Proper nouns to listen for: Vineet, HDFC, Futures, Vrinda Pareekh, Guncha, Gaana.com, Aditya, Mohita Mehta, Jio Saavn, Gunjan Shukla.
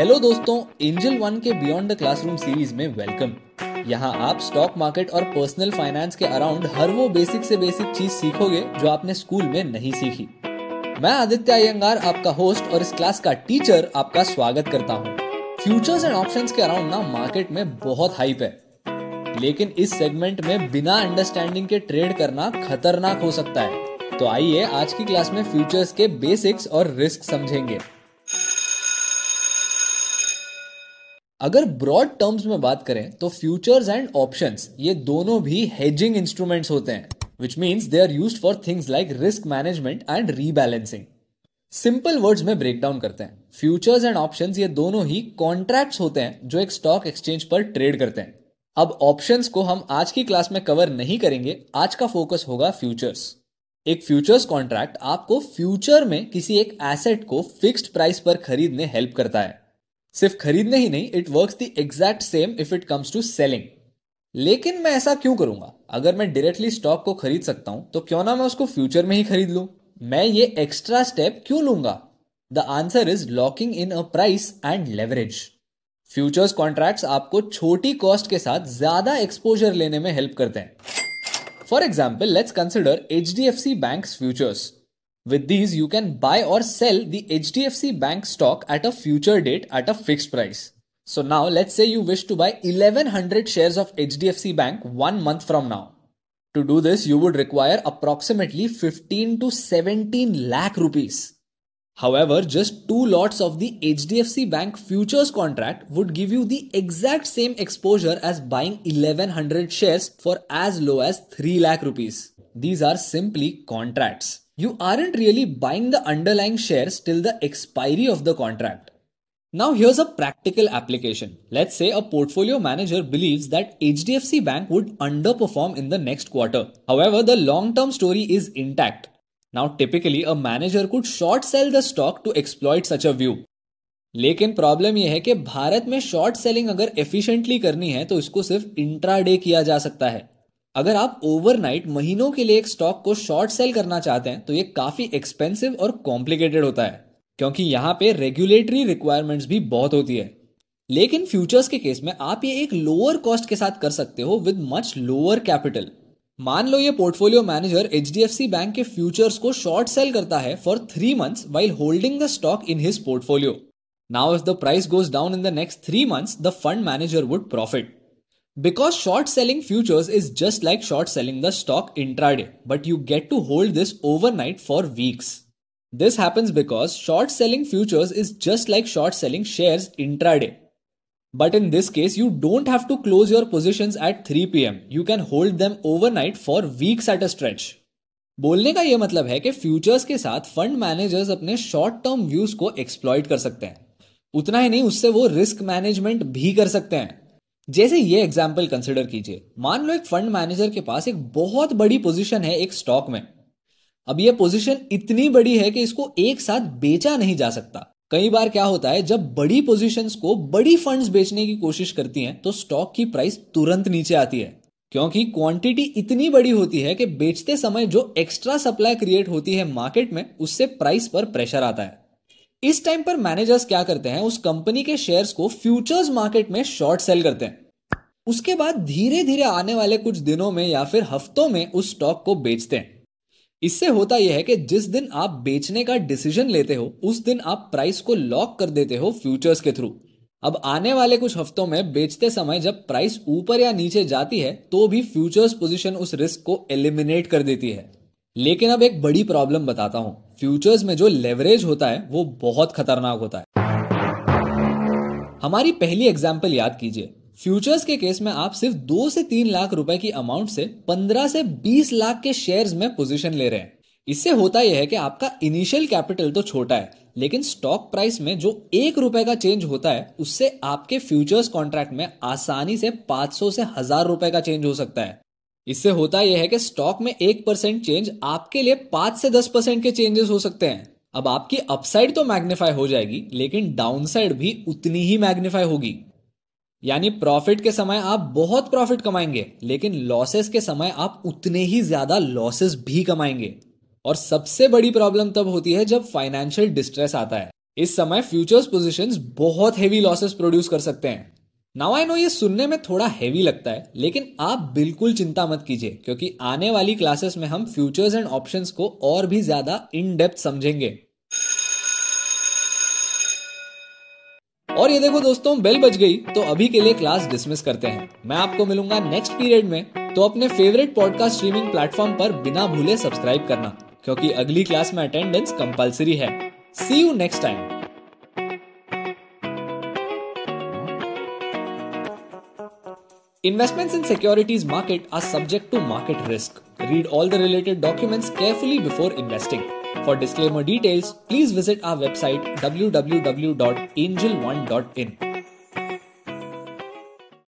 Hello दोस्तों, angel one के beyond the classroom series में वेलकम। यहाँ आप स्टॉक मार्केट और पर्सनल फाइनेंस के अराउंड हर वो बेसिक से बेसिक चीज सीखोगे जो आपने स्कूल में नहीं सीखी। मैं आदित्य अयंगार, आपका होस्ट और इस क्लास का टीचर, आपका स्वागत करता हूँ। फ्यूचर्स एंड ऑप्शंस के अराउंड ना मार्केट में बहुत हाइप है, लेकिन इस सेगमेंट में बिना अंडरस्टैंडिंग के ट्रेड करना खतरनाक हो सकता है। तो आइए आज की क्लास में फ्यूचर्स के बेसिक्स और रिस्क समझेंगे। अगर ब्रॉड टर्म्स में बात करें तो फ्यूचर्स एंड ऑप्शंस ये दोनों भी हेजिंग इंस्ट्रूमेंट्स होते हैं, which means they are used for things like risk management and rebalancing. Simple words में ब्रेक डाउन करते हैं, फ्यूचर्स एंड ऑप्शंस ये दोनों ही कॉन्ट्रैक्ट्स होते हैं जो एक स्टॉक एक्सचेंज पर ट्रेड करते हैं। अब ऑप्शंस को हम आज की क्लास में कवर नहीं करेंगे, आज का फोकस होगा फ्यूचर्स। एक फ्यूचर्स कॉन्ट्रैक्ट आपको फ्यूचर में किसी एक एसेट को फिक्स्ड प्राइस पर खरीदने हेल्प करता है। सिर्फ खरीदने ही नहीं, it works the exact same if it comes to selling. लेकिन मैं ऐसा क्यों करूंगा? अगर मैं डायरेक्टली स्टॉक को खरीद सकता हूं तो क्यों ना मैं उसको फ्यूचर में ही खरीद लूं। मैं ये एक्स्ट्रा स्टेप क्यों लूंगा? The answer is locking in a price and leverage. Futures contracts आपको छोटी कॉस्ट के साथ ज्यादा एक्सपोजर लेने में हेल्प करते हैं। For example, let's consider HDFC banks futures. With these, you can buy or sell the HDFC bank stock at a future date at a fixed price. So now, let's say you wish to buy 1100 shares of HDFC bank 1 month from now. To do this, you would require approximately 15 to 17 lakh rupees. However, just 2 lots of the HDFC bank futures contract would give you the exact same exposure as buying 1100 shares for as low as 3 lakh rupees. These are simply contracts. You aren't really buying the underlying shares till the expiry of the contract. Now here's a practical application. Let's say a portfolio manager believes that HDFC Bank would underperform in the next quarter. However, the long-term story is intact. Now typically a manager could short sell the stock to exploit such a view. लेकिन problem यह है कि भारत में short selling अगर efficiently करनी है तो इसको सिर्फ इंट्राडे किया जा सकता है। अगर आप ओवरनाइट महीनों के लिए एक स्टॉक को शॉर्ट सेल करना चाहते हैं तो ये काफी एक्सपेंसिव और कॉम्प्लिकेटेड होता है, क्योंकि यहाँ पे रेगुलेटरी रिक्वायरमेंट्स भी बहुत होती है। लेकिन फ्यूचर्स के केस में आप ये एक लोअर कॉस्ट के साथ कर सकते हो विद मच लोअर कैपिटल। मान लो ये पोर्टफोलियो मैनेजर HDFC बैंक के फ्यूचर्स को शॉर्ट सेल करता है for 3 months while holding the stock in his portfolio. Now if the price goes down in the next 3 months, the fund manager would profit. Because short selling futures is just like short selling the stock intraday, but you get to hold this overnight for weeks. This happens because short selling futures is just like short selling shares intraday. But in this case, you don't have to close your positions at 3 pm. You can hold them overnight for weeks at a stretch. बोलने का ये मतलब है कि futures के साथ fund managers अपने short term views को एक्सप्लॉइट कर सकते हैं। उतना ही नहीं, उससे वो रिस्क मैनेजमेंट भी कर सकते हैं। जैसे ये एग्जाम्पल कंसिडर कीजिए, मान लो एक फंड मैनेजर के पास एक बहुत बड़ी पोजीशन है एक स्टॉक में। अब ये पोजीशन इतनी बड़ी है कि इसको एक साथ बेचा नहीं जा सकता। कई बार क्या होता है, जब बड़ी पोजीशंस को बड़ी फंड्स बेचने की कोशिश करती हैं तो स्टॉक की प्राइस तुरंत नीचे आती है, क्योंकि क्वांटिटी इतनी बड़ी होती है कि बेचते समय जो एक्स्ट्रा सप्लाई क्रिएट होती है मार्केट में, उससे प्राइस पर प्रेशर आता है। इस टाइम पर मैनेजर्स क्या करते हैं, उस कंपनी के शेयर्स को फ्यूचर्स मार्केट में शॉर्ट सेल करते हैं। उसके बाद धीरे धीरे आने वाले कुछ दिनों में या फिर हफ्तों में उस स्टॉक को बेचते हैं। इससे होता यह है कि जिस दिन आप बेचने का डिसीजन लेते हो उस दिन आप प्राइस को लॉक कर देते हो फ्यूचर्स के थ्रू। अब आने वाले कुछ हफ्तों में बेचते समय जब प्राइस ऊपर या नीचे जाती है तो भी फ्यूचर्स पोजीशन उस रिस्क को एलिमिनेट कर देती है। लेकिन अब एक बड़ी प्रॉब्लम बताता हूं, फ्यूचर्स में जो लेवरेज होता है वो बहुत खतरनाक होता है। हमारी पहली एग्जांपल याद कीजिए, फ्यूचर्स के केस में आप सिर्फ 2 से 3 लाख रुपए की अमाउंट से 15 से 20 लाख के शेयर्स में पोजीशन ले रहे हैं। इससे होता यह है कि आपका इनिशियल कैपिटल तो छोटा है, लेकिन स्टॉक प्राइस में जो 1 रुपए का चेंज होता है उससे आपके फ्यूचर्स कॉन्ट्रैक्ट में आसानी से 500 से 1000 रुपए का चेंज हो सकता है। इससे होता यह है कि स्टॉक में 1% चेंज आपके लिए 5 से 10% के चेंजेस हो सकते हैं। अब आपकी अपसाइड तो मैग्निफाई हो जाएगी, लेकिन डाउनसाइड भी उतनी ही मैग्निफाई होगी। यानी प्रॉफिट के समय आप बहुत प्रॉफिट कमाएंगे, लेकिन लॉसेस के समय आप उतने ही ज्यादा लॉसेस भी कमाएंगे। और सबसे बड़ी प्रॉब्लम तब होती है जब फाइनेंशियल डिस्ट्रेस आता है। इस समय फ्यूचर्स पोजीशंस बहुत हेवी लॉसेस प्रोड्यूस कर सकते हैं। नाउ आई नो ये सुनने में थोड़ा हेवी लगता है, लेकिन आप बिल्कुल चिंता मत कीजिए, क्योंकि आने वाली क्लासेस में हम फ्यूचर्स एंड ऑप्शंस को और भी ज्यादा इन डेप्थ समझेंगे। और ये देखो दोस्तों, बेल बज गई, तो अभी के लिए क्लास डिसमिस करते हैं। मैं आपको मिलूंगा नेक्स्ट पीरियड में, तो अपने फेवरेट पॉडकास्ट स्ट्रीमिंग प्लेटफॉर्म पर बिना भूले सब्सक्राइब करना, क्योंकि अगली क्लास में अटेंडेंस कंपलसरी है। See you next time. Investments in securities market are subject to market risk. Read all the related documents carefully before investing. For disclaimer details, please visit our website www.angel1.in.